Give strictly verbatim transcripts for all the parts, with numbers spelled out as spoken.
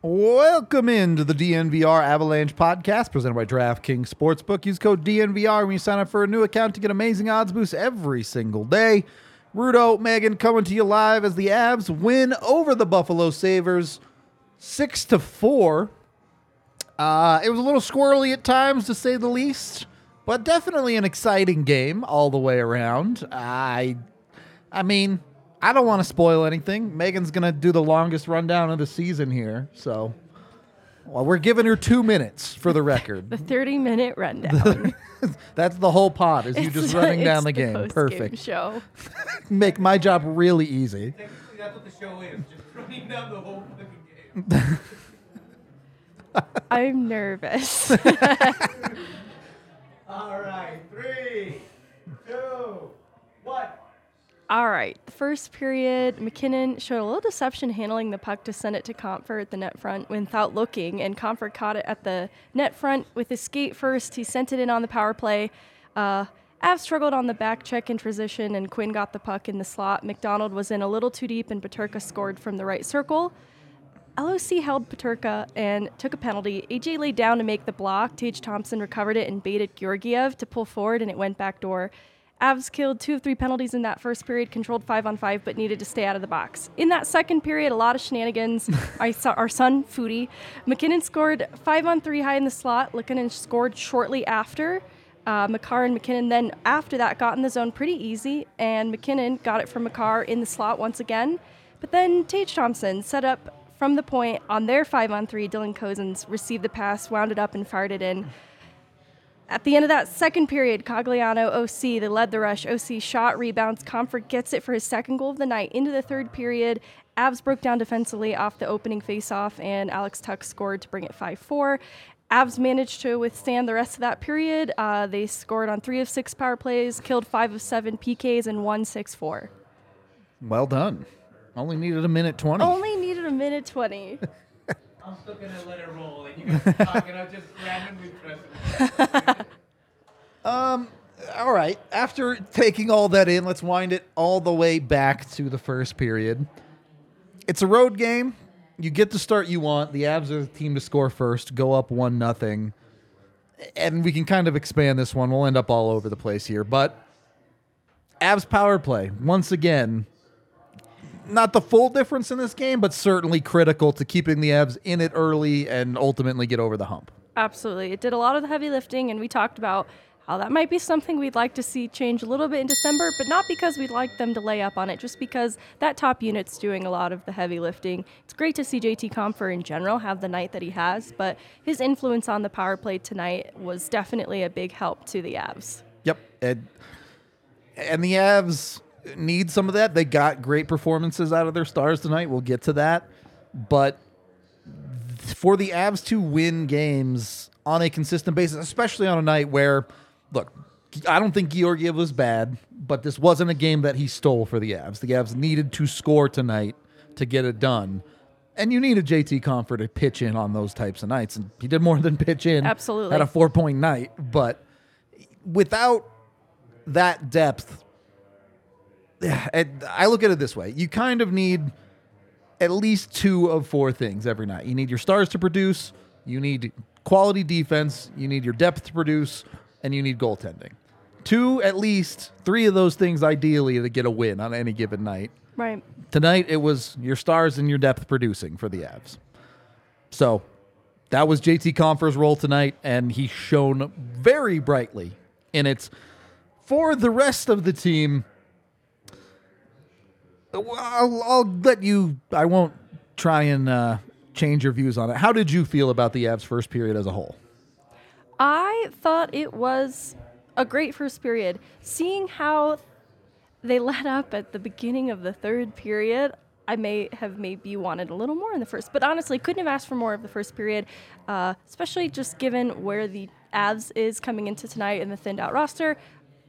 Welcome into the D N V R Avalanche podcast presented by DraftKings Sportsbook. Use code D N V R when you sign up for a new account to get amazing odds boosts every single day. Rudo, Megan coming to you live as the Avs win over the Buffalo Sabres six to four. Uh, it was a little squirrely at times, to say the least, but definitely an exciting game all the way around. I, I mean... I don't want to spoil anything. Megan's going to do the longest rundown of the season here. So, well, we're giving her two minutes for the record. The thirty-minute rundown. That's the whole pod, is it's you just the, running down the, the game. Perfect. Show. Make my job really easy. Technically, that's what the show is, just running down the whole fucking game. I'm nervous. All right. Three, two, one. All right, the first period, MacKinnon showed a little deception handling the puck to send it to Compher at the net front without looking, and Compher caught it at the net front with his skate first. He sent it in on the power play. Uh, Avs struggled on the back check in transition, and Quinn got the puck in the slot. McDonald was in a little too deep, and Paterka scored from the right circle. L O C held Paterka and took a penalty. A J laid down to make the block. Tage Thompson recovered it and baited Georgiev to pull forward, and it went backdoor. Avs killed two of three penalties in that first period, controlled five on five, but needed to stay out of the box. In that second period, a lot of shenanigans. I saw our son, Foodie. MacKinnon scored five on three high in the slot. MacKinnon scored shortly after. Uh, Makar and MacKinnon then, after that, got in the zone pretty easy, and MacKinnon got it from Makar in the slot once again. But then Tage Thompson set up from the point on their five on three. Dylan Cozens received the pass, wound it up, and fired it in. At the end of that second period, Cogliano, O C, they led the rush. O C shot, rebounds. Compher gets it for his second goal of the night. Into the third period, Avs broke down defensively off the opening faceoff, and Alex Tuch scored to bring it five four. Avs managed to withstand the rest of that period. Uh, they scored on three of six power plays, killed five of seven P Ks, and won six four. Well done. Only needed a minute twenty. Only needed a minute twenty. I'm still going to let it roll, and you guys are talking, I'll just randomly press it. um, all right. After taking all that in, let's wind it all the way back to the first period. It's a road game. You get the start you want. The Avs are the team to score first, go up one nothing, and we can kind of expand this one. We'll end up all over the place here, but Avs power play, once again, not the full difference in this game, but certainly critical to keeping the Avs in it early and ultimately get over the hump. Absolutely. It did a lot of the heavy lifting, and we talked about how that might be something we'd like to see change a little bit in December, but not because we'd like them to lay up on it, just because that top unit's doing a lot of the heavy lifting. It's great to see J T Compher in general have the night that he has, but his influence on the power play tonight was definitely a big help to the Avs. Yep. And, and the Avs need some of that. They got great performances out of their stars tonight. We'll get to that. But for the Avs to win games on a consistent basis, especially on a night where, look, I don't think Georgiev was bad, but this wasn't a game that he stole for the Avs. The Avs needed to score tonight to get it done. And you needed J T Compher to pitch in on those types of nights. And he did more than pitch in. Absolutely. At a four-point night. But without that depth, I look at it this way. You kind of need at least two of four things every night. You need your stars to produce, you need quality defense, you need your depth to produce, and you need goaltending. Two, at least three of those things ideally to get a win on any given night. Right. Tonight, it was your stars and your depth producing for the Avs. So that was J T Compher's role tonight, and he shone very brightly in it. For the rest of the team, I'll, I'll let you, I won't try and uh, change your views on it. How did you feel about the Avs' first period as a whole? I thought it was a great first period. Seeing how they let up at the beginning of the third period, I may have maybe wanted a little more in the first, but honestly, couldn't have asked for more of the first period, uh, especially just given where the Avs is coming into tonight and the thinned-out roster.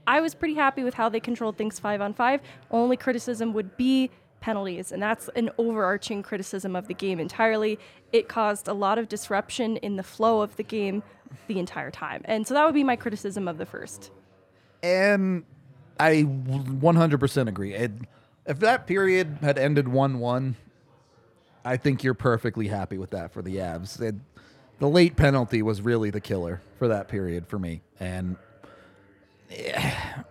I was pretty happy with how they controlled things five on five. Only criticism would be penalties, and that's an overarching criticism of the game entirely. It caused a lot of disruption in the flow of the game the entire time, and so that would be my criticism of the first. And I one hundred percent agree. It, If that period had ended one one, I think you're perfectly happy with that for the Avs. It, the late penalty was really the killer for that period for me. And yeah,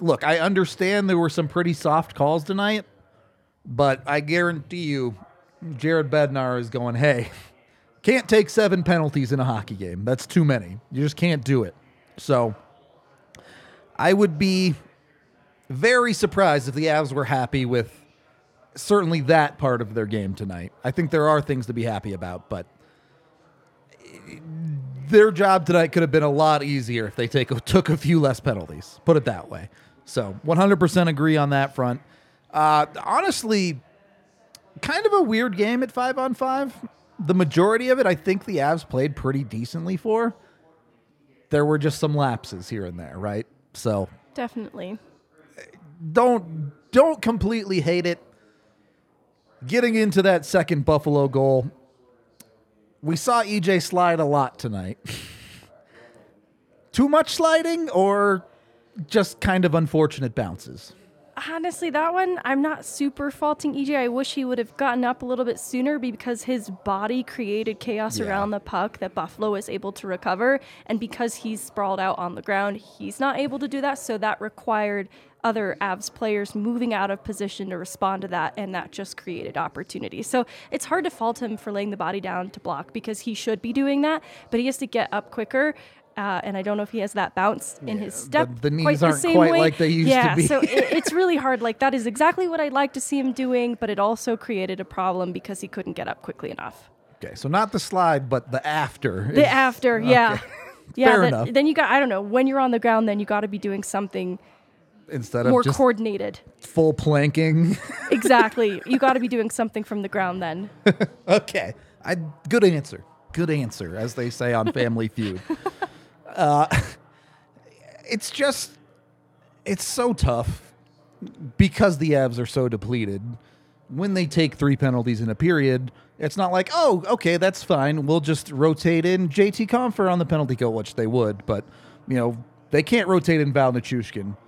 look, I understand there were some pretty soft calls tonight, but I guarantee you Jared Bednar is going, hey, can't take seven penalties in a hockey game. That's too many. You just can't do it. So I would be very surprised if the Avs were happy with certainly that part of their game tonight. I think there are things to be happy about, but their job tonight could have been a lot easier if they take a, took a few less penalties, put it that way. So one hundred percent agree on that front. Uh, honestly, kind of a weird game at five on five. The majority of it, I think the Avs played pretty decently for. There were just some lapses here and there, right? So definitely. Don't don't completely hate it. Getting into that second Buffalo goal, we saw E J slide a lot tonight. Too much sliding or just kind of unfortunate bounces? Honestly, that one, I'm not super faulting E J. I wish he would have gotten up a little bit sooner because his body created chaos yeah. around the puck that Buffalo was able to recover. And because he's sprawled out on the ground, he's not able to do that. So that required other Avs players moving out of position to respond to that, and that just created opportunity. So it's hard to fault him for laying the body down to block because he should be doing that, but he has to get up quicker, uh, and I don't know if he has that bounce in yeah, his step. The, the knees quite aren't the same quite way. Like they used yeah, to be. Yeah, so it, it's really hard. Like, that is exactly what I'd like to see him doing, but it also created a problem because he couldn't get up quickly enough. Okay, so not the slide, but the after. The is, after, okay. yeah. yeah. Fair that, enough. Then you got, I don't know, when you're on the ground, then you got to be doing something instead of more just coordinated, full planking. Exactly. You got to be doing something from the ground then. Okay. I good answer. Good answer, as they say on Family Feud. Uh, it's just, it's so tough because the Avs are so depleted. When they take three penalties in a period, it's not like, oh, okay, that's fine. We'll just rotate in J T Compher on the penalty kill, which they would, but you know they can't rotate in Val Nichushkin.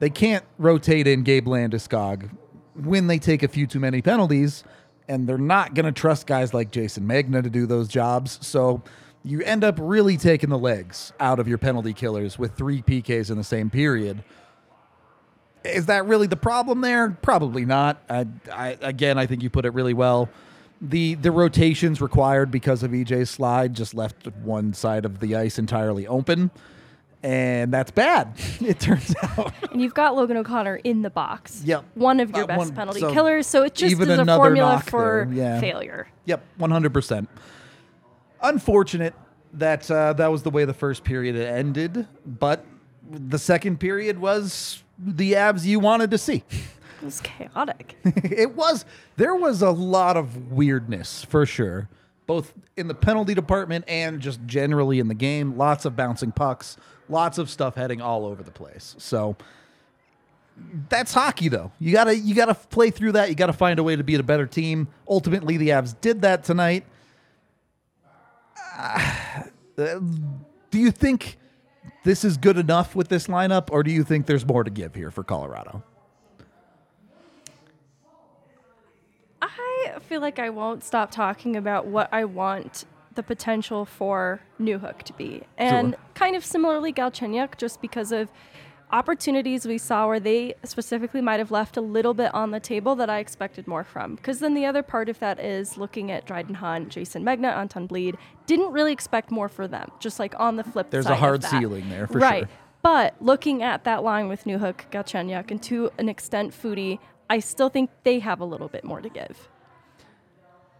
They can't rotate in Gabe Landeskog when they take a few too many penalties, and they're not going to trust guys like Jason Megna to do those jobs. So you end up really taking the legs out of your penalty killers with three P Ks in the same period. Is that really the problem there? Probably not. I, I, again, I think you put it really well. The, the rotations required because of E J's slide just left one side of the ice entirely open. And that's bad, it turns out. And you've got Logan O'Connor in the box. Yep. One of your uh, best one, penalty so killers. So it just is a formula for yeah. failure. Yep, one hundred percent. Unfortunate that uh, that was the way the first period ended. But the second period was the Avs you wanted to see. It was chaotic. It was. There was a lot of weirdness, for sure. Both in the penalty department and just generally in the game. Lots of bouncing pucks. Lots of stuff heading all over the place. So that's hockey, though. You gotta you gotta play through that. You gotta find a way to beat a better team. Ultimately, the Avs did that tonight. Uh, do you think this is good enough with this lineup, or do you think there's more to give here for Colorado? I feel like I won't stop talking about what I want the potential for Newhook to be. And sure. Kind of similarly Galchenyuk, just because of opportunities we saw where they specifically might have left a little bit on the table that I expected more from. Because then the other part of that is looking at Dryden Hahn, Jason Megna, Anton Blidh, didn't really expect more for them, just like on the flip There's side. There's a hard of that. ceiling there for right. sure. But looking at that line with Newhook, Galchenyuk, and to an extent Foodie, I still think they have a little bit more to give.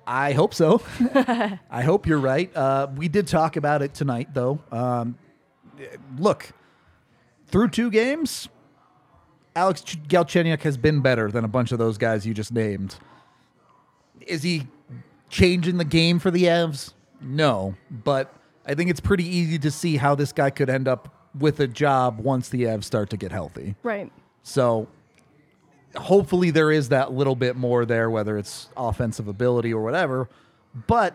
I hope so. I hope you're right. Uh, we did talk about it tonight, though. Um, look, through two games, Alex Galchenyuk has been better than a bunch of those guys you just named. Is he changing the game for the Avs? No, but I think it's pretty easy to see how this guy could end up with a job once the Avs start to get healthy. Right. So hopefully there is that little bit more there, whether it's offensive ability or whatever. But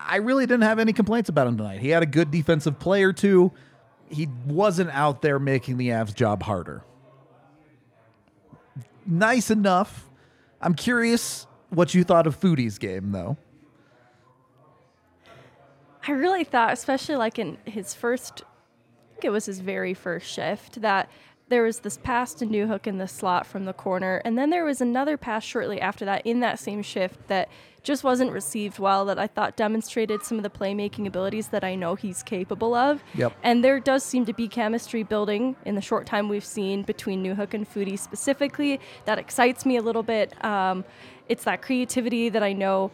I really didn't have any complaints about him tonight. He had a good defensive play or two. He wasn't out there making the Avs job harder. Nice enough. I'm curious what you thought of Foodie's game, though. I really thought, especially like in his first it was his very first shift, that there was this pass to Newhook in the slot from the corner, and then there was another pass shortly after that in that same shift that just wasn't received well, that I thought demonstrated some of the playmaking abilities that I know he's capable of. Yep. And there does seem to be chemistry building in the short time we've seen between Newhook and Foodie specifically. That excites me a little bit. Um, it's that creativity that I know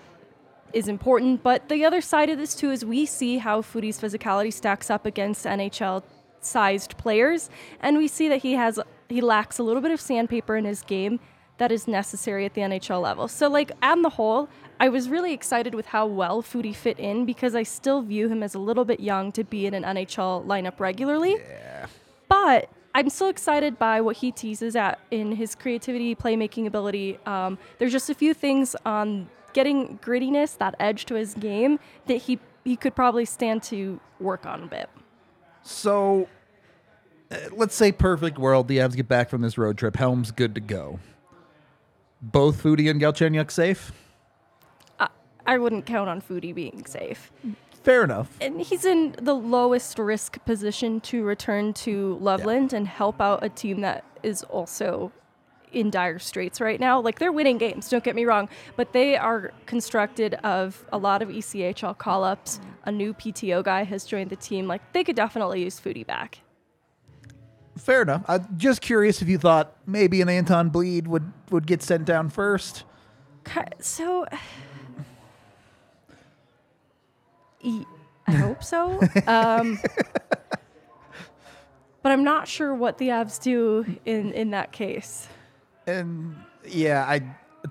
is important, but the other side of this too is we see how Foodie's physicality stacks up against N H L sized players, and we see that he has he lacks a little bit of sandpaper in his game that is necessary at the N H L level. So like on the whole, I was really excited with how well Foodie fit in, because I still view him as a little bit young to be in an N H L lineup regularly. Yeah. But I'm still excited by what he teases at in his creativity, playmaking ability. Um, there's just a few things on getting grittiness, that edge to his game, that he he could probably stand to work on a bit. So let's say perfect world, the Avs get back from this road trip, Helm's good to go. Both Foodie and Galchenyuk safe? I, I wouldn't count on Foodie being safe. Fair enough. And he's in the lowest risk position to return to Loveland yeah. and help out a team that is also in dire straits right now. Like, they're winning games, don't get me wrong, but they are constructed of a lot of E C H L call-ups. A new P T O guy has joined the team. Like, they could definitely use Foodie back. Fair enough. I'm just curious if you thought maybe an Anton Blidh would, would get sent down first. So, I hope so. Um, but I'm not sure what the Avs do in, in that case. And, yeah, I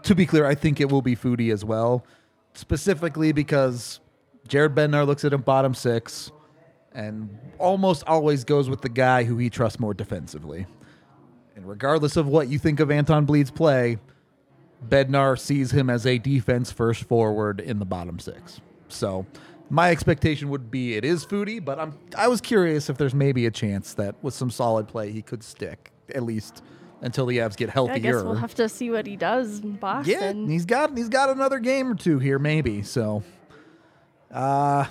to be clear, I think it will be Foodie as well, specifically because Jared Bednar looks at him bottom six and almost always goes with the guy who he trusts more defensively. And regardless of what you think of Anton Blidh's play, Bednar sees him as a defense-first forward in the bottom six. So my expectation would be it is Foodie, but I'm, I was curious if there's maybe a chance that with some solid play he could stick, at least until the Avs get healthier. I guess we'll have to see what he does in Boston. Yeah, he's got he's got another game or two here, maybe. So, uh,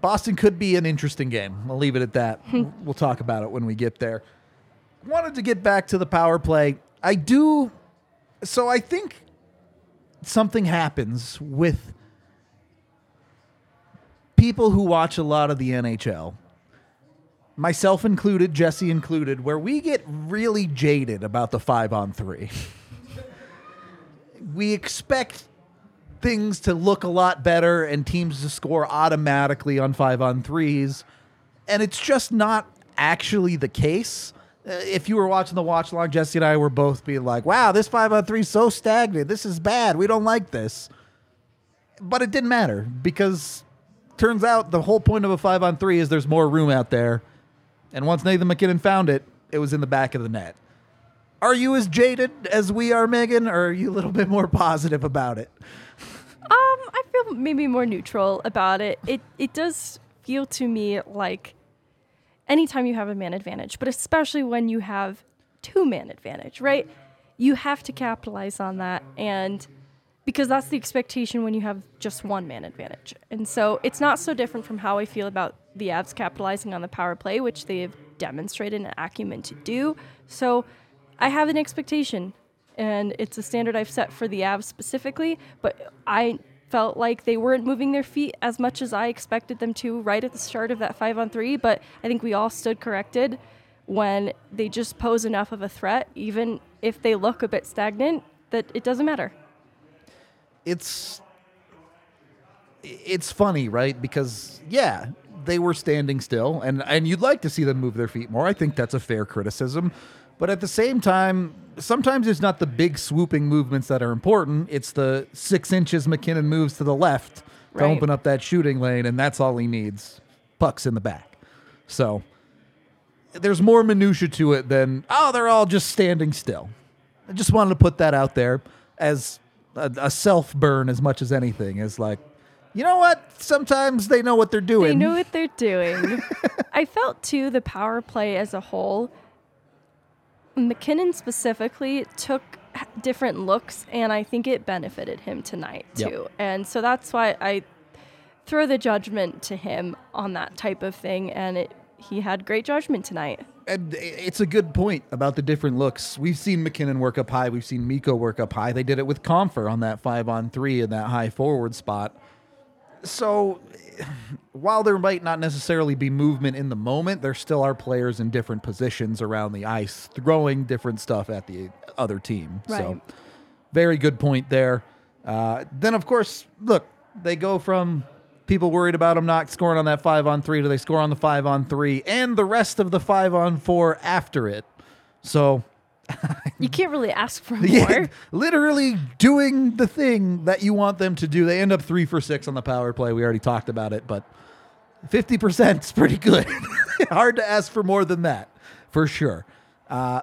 Boston could be an interesting game. I'll leave it at that. We'll talk about it when we get there. Wanted to get back to the power play. I do. So I think something happens with people who watch a lot of the N H L. Myself included, Jesse included, where we get really jaded about the five-on-three. We expect things to look a lot better and teams to score automatically on five-on-threes, and it's just not actually the case. Uh, if you were watching the watch-along, Jesse and I were both being like, wow, this five-on-three is so stagnant. This is bad. We don't like this. But it didn't matter, because turns out the whole point of a five-on-three is there's more room out there. And once Nathan MacKinnon found it, it was in the back of the net. Are you as jaded as we are, Megan, or are you a little bit more positive about it? Um, I feel maybe more neutral about it. It it does feel to me like anytime you have a man advantage, but especially when you have two man advantage, right? You have to capitalize on that, and because that's the expectation when you have just one man advantage. And so it's not so different from how I feel about the Avs capitalizing on the power play, which they've demonstrated an acumen to do. So I have an expectation, and it's a standard I've set for the Avs specifically, but I felt like they weren't moving their feet as much as I expected them to right at the start of that five-on-three, but I think we all stood corrected when they just pose enough of a threat, even if they look a bit stagnant, that it doesn't matter. It's it's funny, right? Because, yeah, they were standing still, and, and you'd like to see them move their feet more. I think that's a fair criticism. But at the same time, sometimes it's not the big swooping movements that are important. It's the six inches MacKinnon moves to the left right. to open up that shooting lane, and that's all he needs. Pucks in the back. So there's more minutia to it than, oh, they're all just standing still. I just wanted to put that out there as a, a self-burn as much as anything. As like, you know what? Sometimes they know what they're doing. They know what they're doing. I felt, too, the power play as a whole, MacKinnon specifically took different looks, and I think it benefited him tonight too. Yep. And so that's why I throw the judgment to him on that type of thing, and it, he had great judgment tonight. And it's a good point about the different looks. We've seen MacKinnon work up high. We've seen Mikko work up high. They did it with Compher on that five-on-three in that high forward spot. So while there might not necessarily be movement in the moment, there still are players in different positions around the ice throwing different stuff at the other team. Right. So very good point there. Uh, then, of course, look, they go from people worried about them not scoring on that five-on-three to they score on the five-on-three and the rest of the five-on-four after it. So you can't really ask for more. Yeah, literally doing the thing that you want them to do. They end up three for six on the power play. We already talked about it, but fifty percent is pretty good. Hard to ask for more than that, for sure. Uh,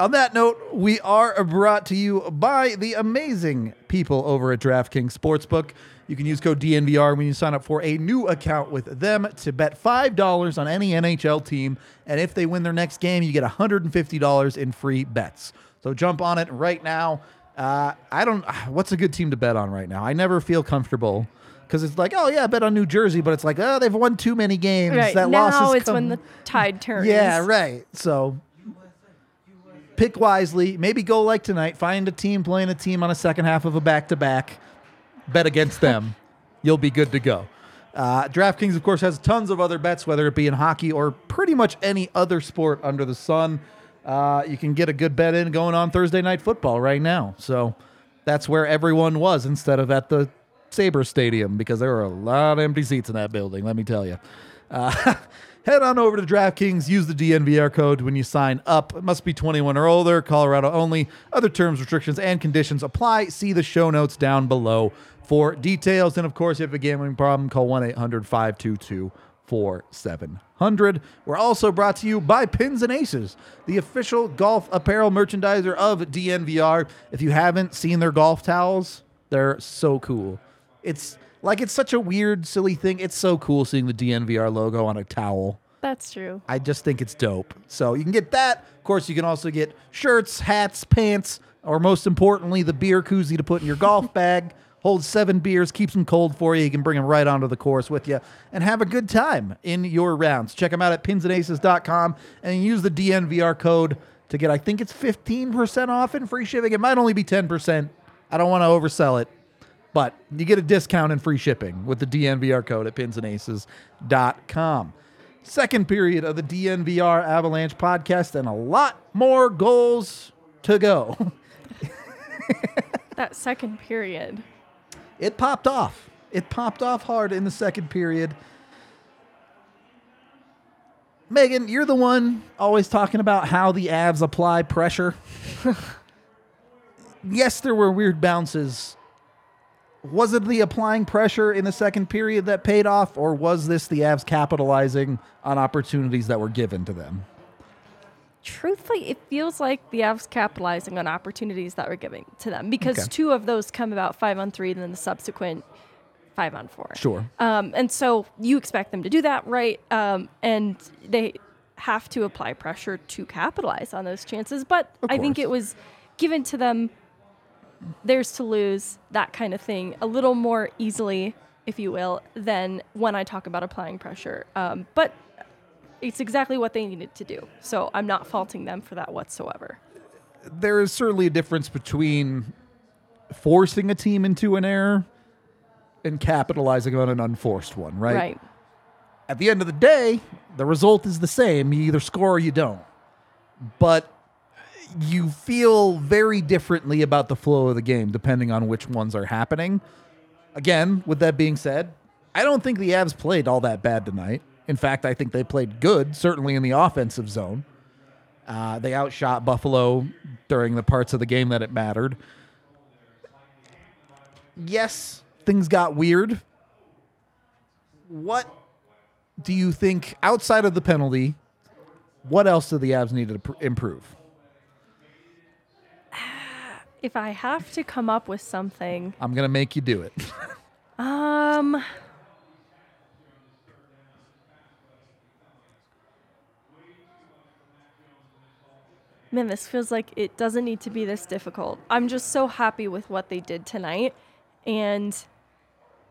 on that note, we are brought to you by the amazing people over at DraftKings Sportsbook. You can use code D N V R when you sign up for a new account with them to bet five dollars on any N H L team. And if they win their next game, you get one hundred fifty dollars in free bets. So jump on it right now. Uh, I don't. What's a good team to bet on right now? I never feel comfortable because it's like, oh, yeah, bet on New Jersey. But it's like, oh, they've won too many games. Right. That now loss is it's come. When the tide turns. Yeah, right. So pick wisely. Maybe go like tonight. Find a team playing a team on a second half of a back-to-back. Bet against them. You'll be good to go. Uh, DraftKings, of course, has tons of other bets, whether it be in hockey or pretty much any other sport under the sun. Uh, you can get a good bet in going on Thursday Night Football right now. So that's where everyone was instead of at the Sabres Stadium because there were a lot of empty seats in that building, let me tell you. Uh, head on over to DraftKings. Use the D N V R code when you sign up. It must be twenty-one or older, Colorado only. Other terms, restrictions, and conditions apply. See the show notes down below for details. And, of course, if you have a gambling problem, call one eight hundred five two two four seven zero zero. We're also brought to you by Pins and Aces, the official golf apparel merchandiser of D N V R. If you haven't seen their golf towels, they're so cool. It's like, it's such a weird, silly thing. It's so cool seeing the D N V R logo on a towel. That's true. I just think it's dope. So you can get that. Of course, you can also get shirts, hats, pants, or most importantly, the beer koozie to put in your golf bag. Holds seven beers, keeps them cold for you. You can bring them right onto the course with you and have a good time in your rounds. Check them out at pins and aces dot com and use the D N V R code to get, I think it's fifteen percent off and free shipping. It might only be ten percent. I don't want to oversell it, but you get a discount and free shipping with the D N V R code at pins and aces dot com. Second period of the D N V R Avalanche podcast and a lot more goals to go. That second period. It popped off. It popped off hard in the second period. Megan, you're the one always talking about how the Avs apply pressure. Yes, there were weird bounces. Was it the applying pressure in the second period that paid off, or was this the Avs capitalizing on opportunities that were given to them? Truthfully, it feels like the Avs capitalizing on opportunities that we're giving to them because okay. two of those come about five on three and then the subsequent five on four. Sure. Um, and so you expect them to do that, right? Um, and they have to apply pressure to capitalize on those chances. But I think it was given to them, theirs to lose, that kind of thing, a little more easily, if you will, than when I talk about applying pressure. Um, but it's exactly what they needed to do. So I'm not faulting them for that whatsoever. There is certainly a difference between forcing a team into an error and capitalizing on an unforced one, right? Right. At the end of the day, the result is the same. You either score or you don't. But you feel very differently about the flow of the game, depending on which ones are happening. Again, with that being said, I don't think the Avs played all that bad tonight. In fact, I think they played good, certainly in the offensive zone. Uh, they outshot Buffalo during the parts of the game that it mattered. Yes, things got weird. What do you think, outside of the penalty, what else do the Avs need to pr- improve? If I have to come up with something... I'm going to make you do it. um, Man, this feels like it doesn't need to be this difficult. I'm just so happy with what they did tonight. And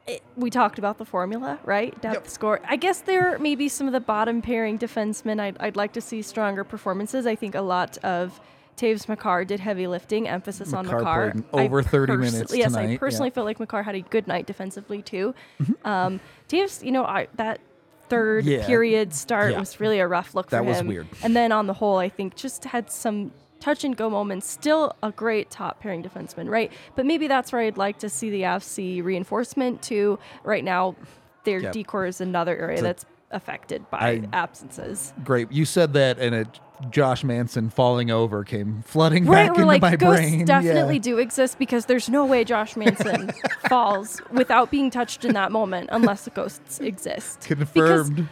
it, we talked about the formula, right? Depth yep. score. I guess there may be some of the bottom pairing defensemen. I'd, I'd like to see stronger performances. I think a lot of... Taves Makar did heavy lifting, emphasis Makar on Makar. Over thirty pers- minutes yes, tonight. Yes, I personally yeah. felt like Makar had a good night defensively, too. Mm-hmm. Um, Taves, you know, I, that third yeah. period start yeah. was really a rough look that for him. That was weird. And then on the whole, I think just had some touch-and-go moments. Still a great top-pairing defenseman, right? But maybe that's where I'd like to see the Avs see reinforcement, too. Right now, their yep. decor is another area so that's affected by I, absences. Great. You said that, and it... Josh Manson falling over came flooding right, back into like, my brain. Right, ghosts definitely yeah. do exist because there's no way Josh Manson falls without being touched in that moment unless the ghosts exist. Confirmed. Because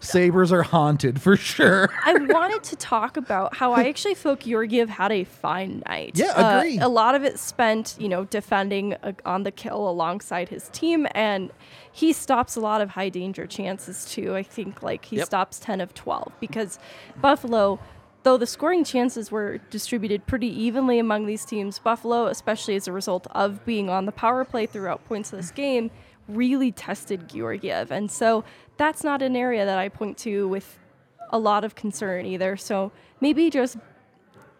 Sabres are haunted for sure. I wanted to talk about how I actually feel like Georgiev had a fine night. Yeah, agree. Uh, a lot of it spent, you know, defending uh, on the kill alongside his team, and he stops a lot of high danger chances too. I think like he yep. stops ten of twelve because Buffalo, though the scoring chances were distributed pretty evenly among these teams, Buffalo, especially as a result of being on the power play throughout points of this game, really tested Georgiev. And so that's not an area that I point to with a lot of concern either. So maybe just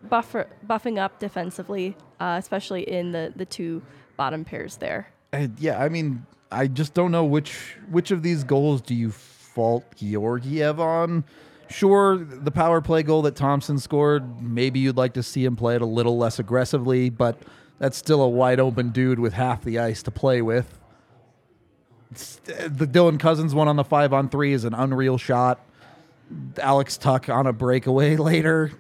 buffer, buffing up defensively, uh, especially in the, the two bottom pairs there. Uh, yeah, I mean, I just don't know which which of these goals do you fault Georgiev on. Sure, the power play goal that Thompson scored, maybe you'd like to see him play it a little less aggressively, but that's still a wide-open dude with half the ice to play with. The Dylan Cozens one on the five on three is an unreal shot. Alex Tuch on a breakaway later.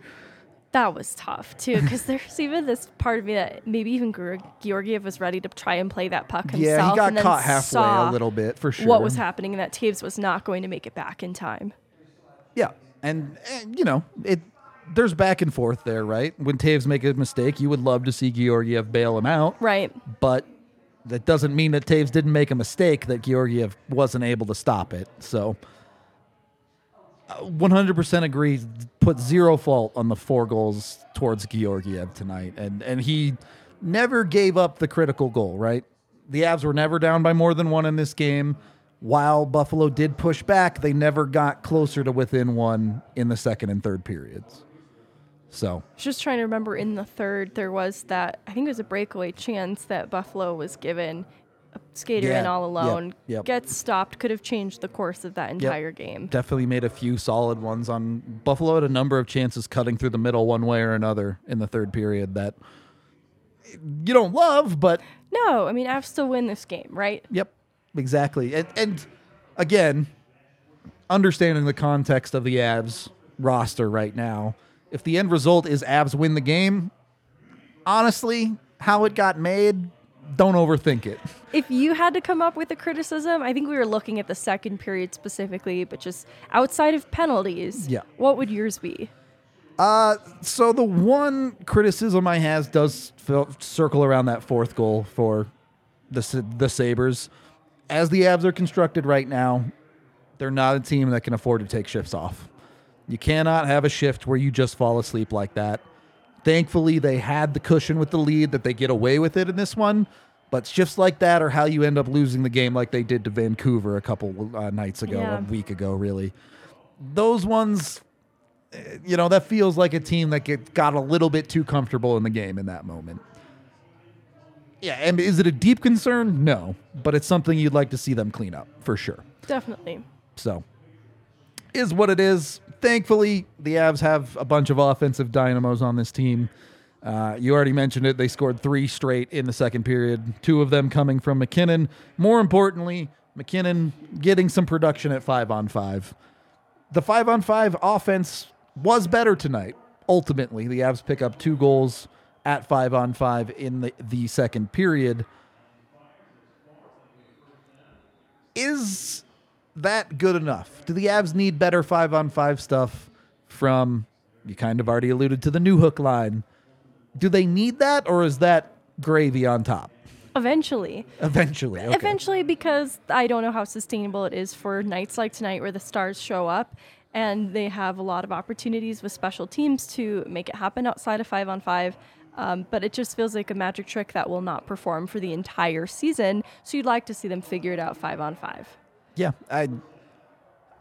That was tough, too, because there's even this part of me that maybe even Georgiev was ready to try and play that puck himself. Yeah, he got and caught halfway a little bit, for sure. What was happening and that Taves was not going to make it back in time. Yeah, and, and you know, it there's back and forth there, right? When Taves make a mistake, you would love to see Georgiev bail him out. Right. But... that doesn't mean that Taves didn't make a mistake, that Georgiev wasn't able to stop it. So one hundred percent agree, put zero fault on the four goals towards Georgiev tonight. And and he never gave up the critical goal, right? The Avs were never down by more than one in this game. While Buffalo did push back, they never got closer to within one in the second and third periods. So I was just trying to remember in the third, there was that, I think it was a breakaway chance that Buffalo was given, a skater yeah, in all alone, yep, yep. gets stopped, could have changed the course of that entire yep. game. Definitely made a few solid ones on Buffalo had a number of chances cutting through the middle one way or another in the third period that you don't love, but. No, I mean, Avs still win this game, right? Yep, exactly. And, and again, understanding the context of the Avs roster right now, if the end result is Avs win the game, honestly, how it got made, don't overthink it. If you had to come up with a criticism, I think we were looking at the second period specifically, but just outside of penalties, yeah. what would yours be? Uh, so the one criticism I have does fil- circle around that fourth goal for the, the Sabres. As the Avs are constructed right now, they're not a team that can afford to take shifts off. You cannot have a shift where you just fall asleep like that. Thankfully, they had the cushion with the lead that they get away with it in this one. But shifts like that are how you end up losing the game like they did to Vancouver a couple uh, nights ago, yeah. a week ago, really. those ones, you know, that feels like a team that get, got a little bit too comfortable in the game in that moment. Yeah, and is it a deep concern? No, but it's something you'd like to see them clean up for sure. Definitely. So, is what it is. Thankfully, the Avs have a bunch of offensive dynamos on this team. Uh, you already mentioned it. They scored three straight in the second period, two of them coming from MacKinnon. More importantly, MacKinnon getting some production at five on five. The five on five offense was better tonight. Ultimately, the Avs pick up two goals at five on five in the, the second period. Is that good enough? Do the Avs need better five on five stuff from, you kind of already alluded to the Newhook line. Do they need that, or is that gravy on top? Eventually. Eventually, okay. Eventually, because I don't know how sustainable it is for nights like tonight where the Stars show up and they have a lot of opportunities with special teams to make it happen outside of five on five. Um, but it just feels like a magic trick that will not perform for the entire season. So you'd like to see them figure it out five on five. Yeah, I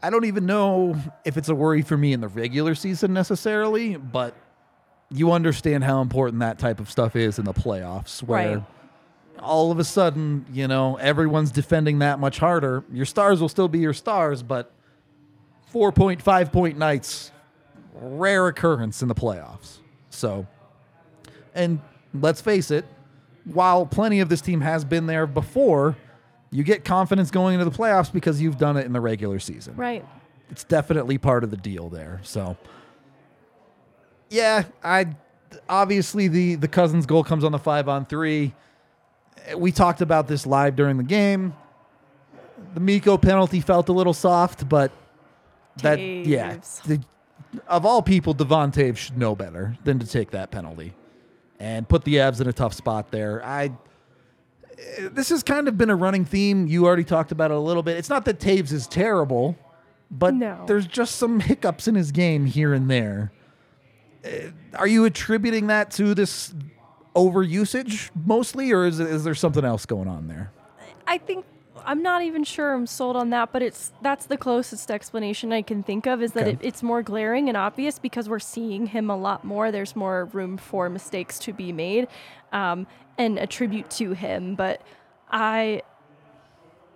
I don't even know if it's a worry for me in the regular season necessarily, but you understand how important that type of stuff is in the playoffs, where right. all of a sudden, you know, everyone's defending that much harder. Your stars will still be your stars, but four point five point nights, rare occurrence in the playoffs. So, and let's face it, while plenty of this team has been there before, you get confidence going into the playoffs because you've done it in the regular season. Right. It's definitely part of the deal there. So, yeah, I obviously the, the Cozens goal comes on the five on three. We talked about this live during the game. The Mikko penalty felt a little soft, but that, Taves. yeah, the, of all people, Devon Taves should know better than to take that penalty and put the Avs in a tough spot there. I. This has kind of been a running theme. You already talked about it a little bit. It's not that Taves is terrible, but no. there's just some hiccups in his game here and there. Uh, are you attributing that to this overusage mostly, or is, is there something else going on there? I think I'm not even sure I'm sold on that, but it's that's the closest explanation I can think of, is that okay. it, it's more glaring and obvious because we're seeing him a lot more. There's more room for mistakes to be made. Um, and attribute to him, but I,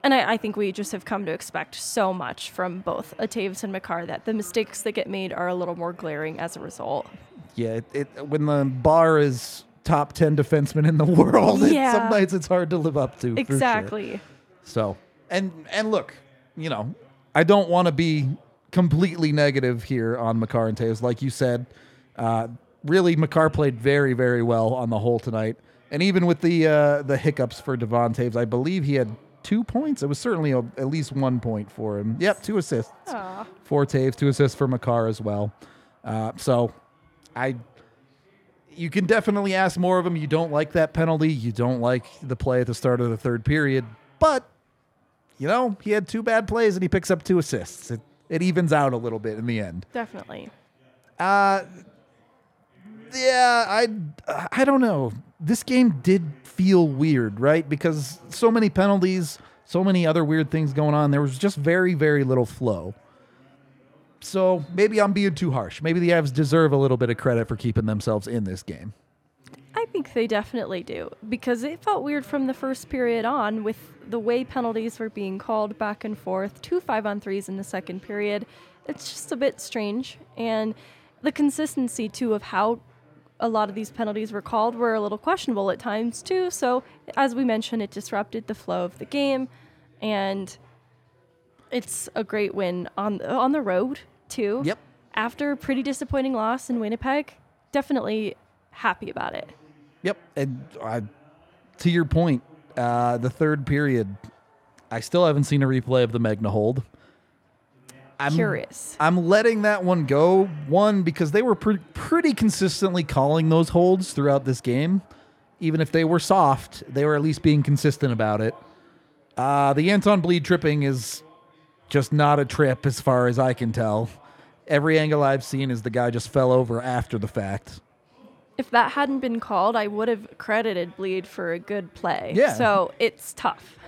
and I, I think we just have come to expect so much from both Taves and Makar that the mistakes that get made are a little more glaring as a result. Yeah, it, it, when the bar is top ten defensemen in the world, yeah. it, some nights it's hard to live up to. Exactly. For sure. So, and and look, you know, I don't want to be completely negative here on Makar and Taves. Like you said, uh, really, Makar played very, very well on the whole tonight. And even with the uh, the hiccups for Devon Taves, I believe he had two points. It was certainly a, at least one point for him. Yep, two assists Aww. for Taves, two assists for Makar as well. Uh, so I, you can definitely ask more of him. You don't like that penalty. You don't like the play at the start of the third period. But, you know, he had two bad plays and he picks up two assists. It, it evens out a little bit in the end. Definitely. Uh, yeah, I, I don't know. This game did feel weird, right? Because so many penalties, so many other weird things going on. There was just very, very little flow. So maybe I'm being too harsh. Maybe the Avs deserve a little bit of credit for keeping themselves in this game. I think they definitely do, because it felt weird from the first period on with the way penalties were being called back and forth, two five-on-threes in the second period. It's just a bit strange. And the consistency, too, of how a lot of these penalties were called were a little questionable at times too. So as we mentioned, it disrupted the flow of the game, and it's a great win on, on the road too. Yep. After a pretty disappointing loss in Winnipeg, definitely happy about it. Yep. And I, to your point, uh, the third period, I still haven't seen a replay of the Megna hold. I'm curious. I'm letting that one go. One, because they were pre- pretty consistently calling those holds throughout this game. Even if they were soft, they were at least being consistent about it. Uh, the Anton Blidh tripping is just not a trip as far as I can tell. Every angle I've seen is the guy just fell over after the fact. If that hadn't been called, I would have credited Blidh for a good play. Yeah. So it's tough.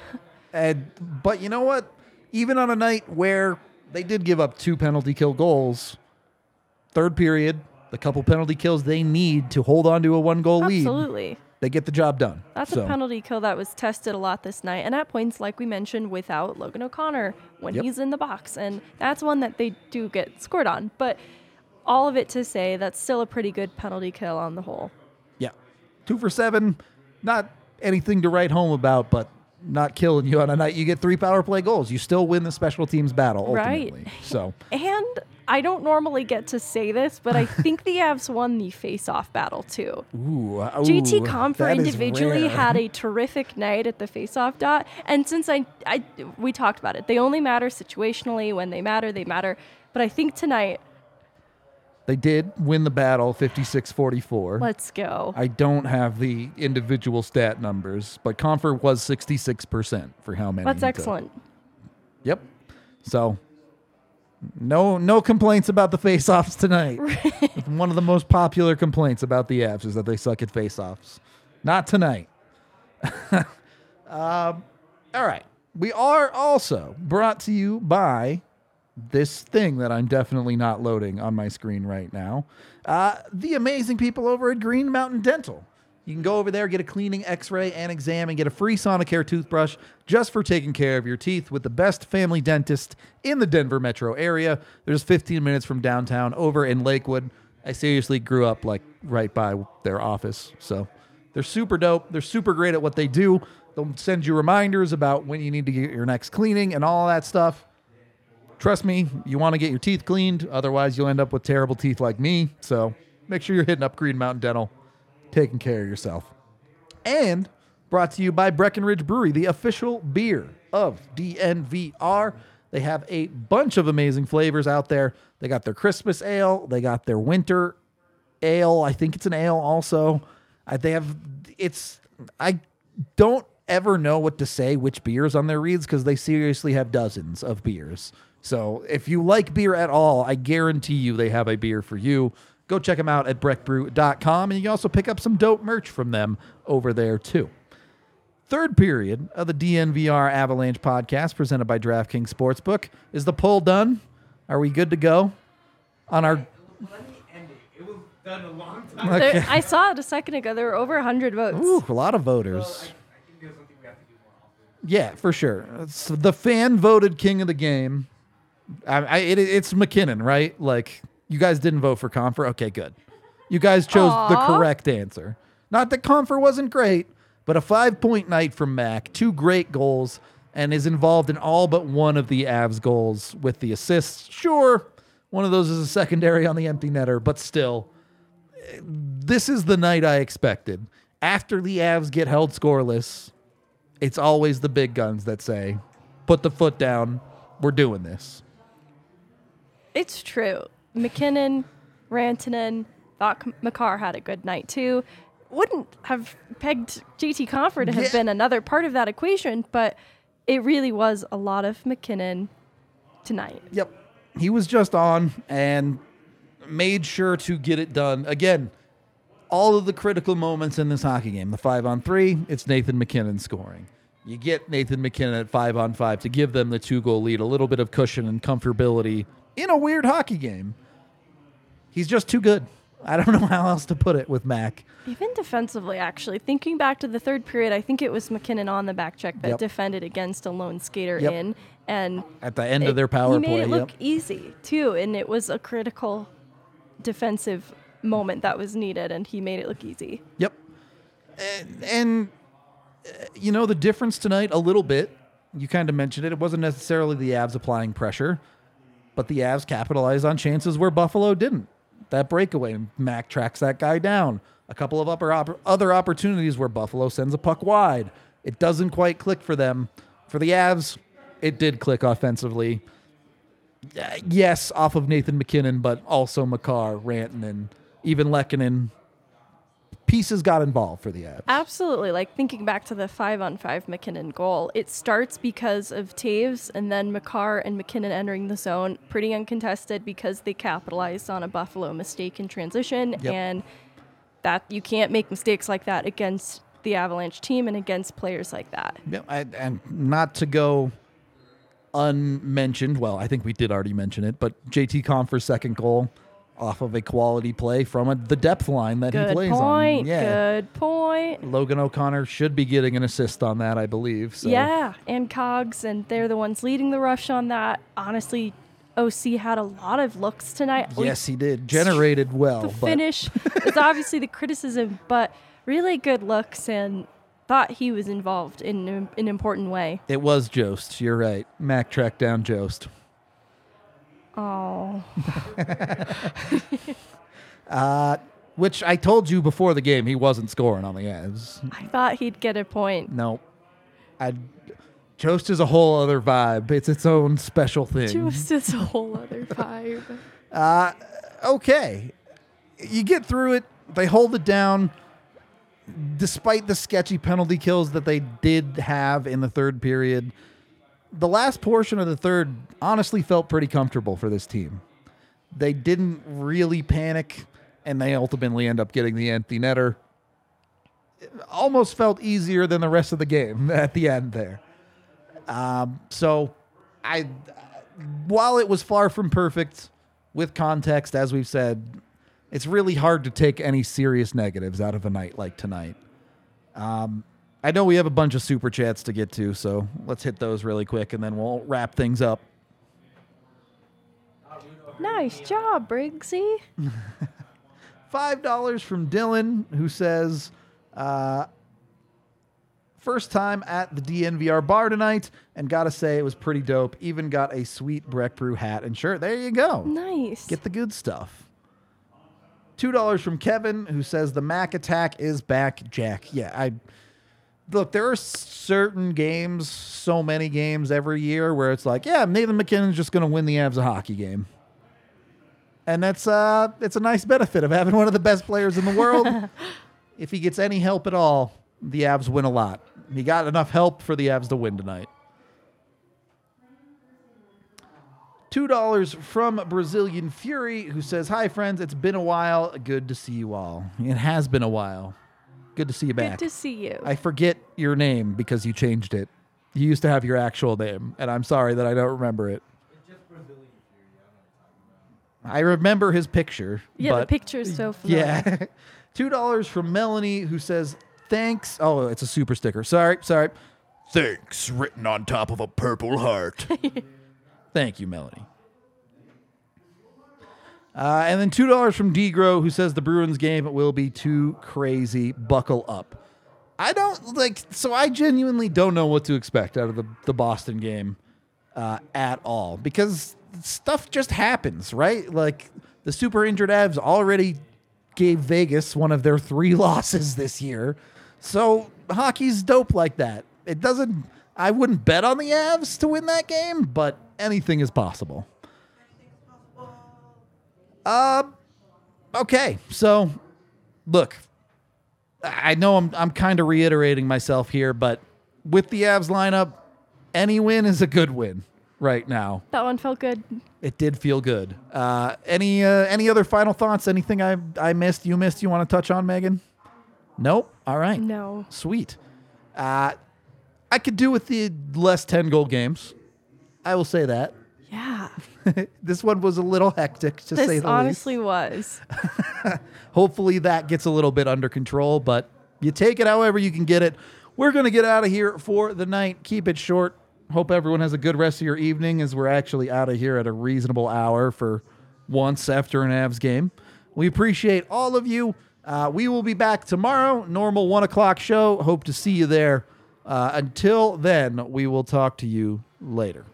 And, but you know what? Even on a night where they did give up two penalty kill goals. Third period, the couple penalty kills they need to hold on to a one-goal lead. Absolutely. They get the job done. That's so. A penalty kill that was tested a lot this night. And at points, like we mentioned, without Logan O'Connor when yep. he's in the box. And that's one that they do get scored on. But all of it to say, that's still a pretty good penalty kill on the whole. Yeah. Two for seven. Not anything to write home about, but not killing you on a night. You get three power play goals. You still win the special teams battle, ultimately. Right. So. And I don't normally get to say this, but I think the Avs won the face-off battle, too. Ooh, ooh, J T Compher individually rare. had a terrific night at the face-off dot. And since I, I, we talked about it, they only matter situationally. When they matter, they matter. But I think tonight... They did win the battle fifty-six forty-four. Let's go. I don't have the individual stat numbers, but Compher was sixty-six percent for how many. That's excellent. Took. Yep. So... No no complaints about the face-offs tonight. Right. One of the most popular complaints about the Avs is that they suck at face-offs. Not tonight. um, all right. We are also brought to you by this thing that I'm definitely not loading on my screen right now. Uh, the amazing people over at Green Mountain Dental. You can go over there, get a cleaning, x-ray, and exam, and get a free Sonicare toothbrush just for taking care of your teeth with the best family dentist in the Denver metro area. They're just fifteen minutes from downtown over in Lakewood. I seriously grew up, like, right by their office. So they're super dope. They're super great at what they do. They'll send you reminders about when you need to get your next cleaning and all that stuff. Trust me, you want to get your teeth cleaned. Otherwise, you'll end up with terrible teeth like me. So make sure you're hitting up Green Mountain Dental. Taking care of yourself. And brought to you by Breckenridge Brewery, the official beer of D N V R. They have a bunch of amazing flavors out there. They got their Christmas ale. They got their winter ale. I think it's an ale also. I, they have, it's, I don't ever know what to say which beers on their reads because they seriously have dozens of beers. So if you like beer at all, I guarantee you they have a beer for you. Go check them out at breck brew dot com, and you can also pick up some dope merch from them over there, too. Third period of the D N V R Avalanche podcast presented by DraftKings Sportsbook. Is the poll done? Are we good to go on our... Let me end it. It was done a long time. Okay. There, I saw it a second ago. There were over one hundred votes. Ooh, a lot of voters. So I, I think there's something we have to do more often. Yeah, for sure. It's the fan-voted king of the game. I, I, it, it's MacKinnon, right? Like... You guys didn't vote for Compher? Okay, good. You guys chose Aww. the correct answer. Not that Compher wasn't great, but a five-point night from Mac, two great goals, and is involved in all but one of the Avs goals with the assists. Sure, one of those is a secondary on the empty netter, but still, this is the night I expected. After the Avs get held scoreless, it's always the big guns that say, put the foot down, we're doing this. It's true. MacKinnon, Rantanen, thought Makar had a good night too. Wouldn't have pegged J T Compher to have yeah. been another part of that equation, but it really was a lot of MacKinnon tonight. Yep. He was just on and made sure to get it done. Again, all of the critical moments in this hockey game, the five on three, it's Nathan MacKinnon scoring. You get Nathan MacKinnon at five on five to give them the two goal lead, a little bit of cushion and comfortability. In a weird hockey game, he's just too good. I don't know how else to put it with Mac. Even defensively, actually. Thinking back to the third period, I think it was MacKinnon on the back check that yep. defended against a lone skater yep. in. And at the end it, of their power he play. He made it look yep. easy, too. And it was a critical defensive moment that was needed, and he made it look easy. Yep. And, and uh, you know, the difference tonight, a little bit, you kind of mentioned it, it wasn't necessarily the Avs applying pressure. But the Avs capitalized on chances where Buffalo didn't. That breakaway, Mac tracks that guy down. A couple of upper op- other opportunities where Buffalo sends a puck wide. It doesn't quite click for them. For the Avs, it did click offensively. Uh, yes, off of Nathan MacKinnon, but also Makar, Rantanen, even Lehkonen. Pieces got involved for the Avs. Absolutely. Like, thinking back to the five-on-five MacKinnon goal, it starts because of Taves and then Makar and MacKinnon entering the zone pretty uncontested because they capitalized on a Buffalo mistake in transition, yep. and that you can't make mistakes like that against the Avalanche team and against players like that. Yep. I, and not to go unmentioned. Well, I think we did already mention it, but J T Compher's second goal off of a quality play from a, the depth line that good he plays point, on. Yeah. Good point. Logan O'Connor should be getting an assist on that, I believe. So. Yeah, and Cogs, and they're the ones leading the rush on that. Honestly, O C had a lot of looks tonight. Yes, he did. Generated well. The but. finish is obviously the criticism, but really good looks, and thought he was involved in an in important way. It was Jost. You're right. Mac tracked down Jost. Oh. uh, which I told you before the game, he wasn't scoring on the Avs. I thought he'd get a point. No. I'd... Jost is a whole other vibe. It's its own special thing. Jost is a whole other vibe. uh, okay. You get through it. They hold it down. Despite the sketchy penalty kills that they did have in the third period, the last portion of the third honestly felt pretty comfortable for this team. They didn't really panic, and they ultimately end up getting the empty netter. It almost felt easier than the rest of the game at the end there. Um, so I, while it was far from perfect with context, as we've said, it's really hard to take any serious negatives out of a night like tonight. Um, I know we have a bunch of super chats to get to, so let's hit those really quick and then we'll wrap things up. Nice job, Briggsy. five dollars from Dylan, who says, uh, first time at the D N V R bar tonight, and gotta say it was pretty dope. Even got a sweet Breck Brew hat and shirt. There you go. Nice. Get the good stuff. two dollars from Kevin, who says the Mac attack is back, Jack. Yeah, I look, there are certain games, so many games every year, where it's like, yeah, Nathan MacKinnon's just gonna win the Avs a hockey game. And that's uh it's a nice benefit of having one of the best players in the world. If he gets any help at all, the Avs win a lot. He got enough help for the Avs to win tonight. two dollars from Brazilian Fury, who says, hi, friends. It's been a while. Good to see you all. It has been a while. Good to see you back. Good to see you. I forget your name because you changed it. You used to have your actual name, and I'm sorry that I don't remember it. It's just Brazilian Fury. I don't know what I'm talking about. I remember his picture. Yeah, but the picture is so familiar. Yeah. two dollars from Melanie, who says, thanks. Oh, it's a super sticker. Sorry, sorry. Thanks, written on top of a purple heart. Thank you, Melanie. Uh, and then two dollars from DeGro, who says the Bruins game will be too crazy. Buckle up. I don't, like, so I genuinely don't know what to expect out of the, the Boston game uh, at all. Because stuff just happens, right? Like, the super injured Avs already gave Vegas one of their three losses this year. So hockey's dope like that. It doesn't, I wouldn't bet on the Avs to win that game, but anything is possible. Uh, okay, so look, I know I'm I'm kind of reiterating myself here, but with the Avs lineup, any win is a good win right now. That one felt good. It did feel good. Uh, any uh, any other final thoughts? Anything I I missed, you missed, you want to touch on, Megan? Nope. All right. No. Sweet. Uh, I could do with the less ten-goal games. I will say that. Yeah. This one was a little hectic, to this say the least. This honestly was. Hopefully that gets a little bit under control, but you take it however you can get it. We're going to get out of here for the night. Keep it short. Hope everyone has a good rest of your evening, as we're actually out of here at a reasonable hour for once after an Avs game. We appreciate all of you. Uh, we will be back tomorrow, normal one o'clock show. Hope to see you there. Uh, until then, we will talk to you later.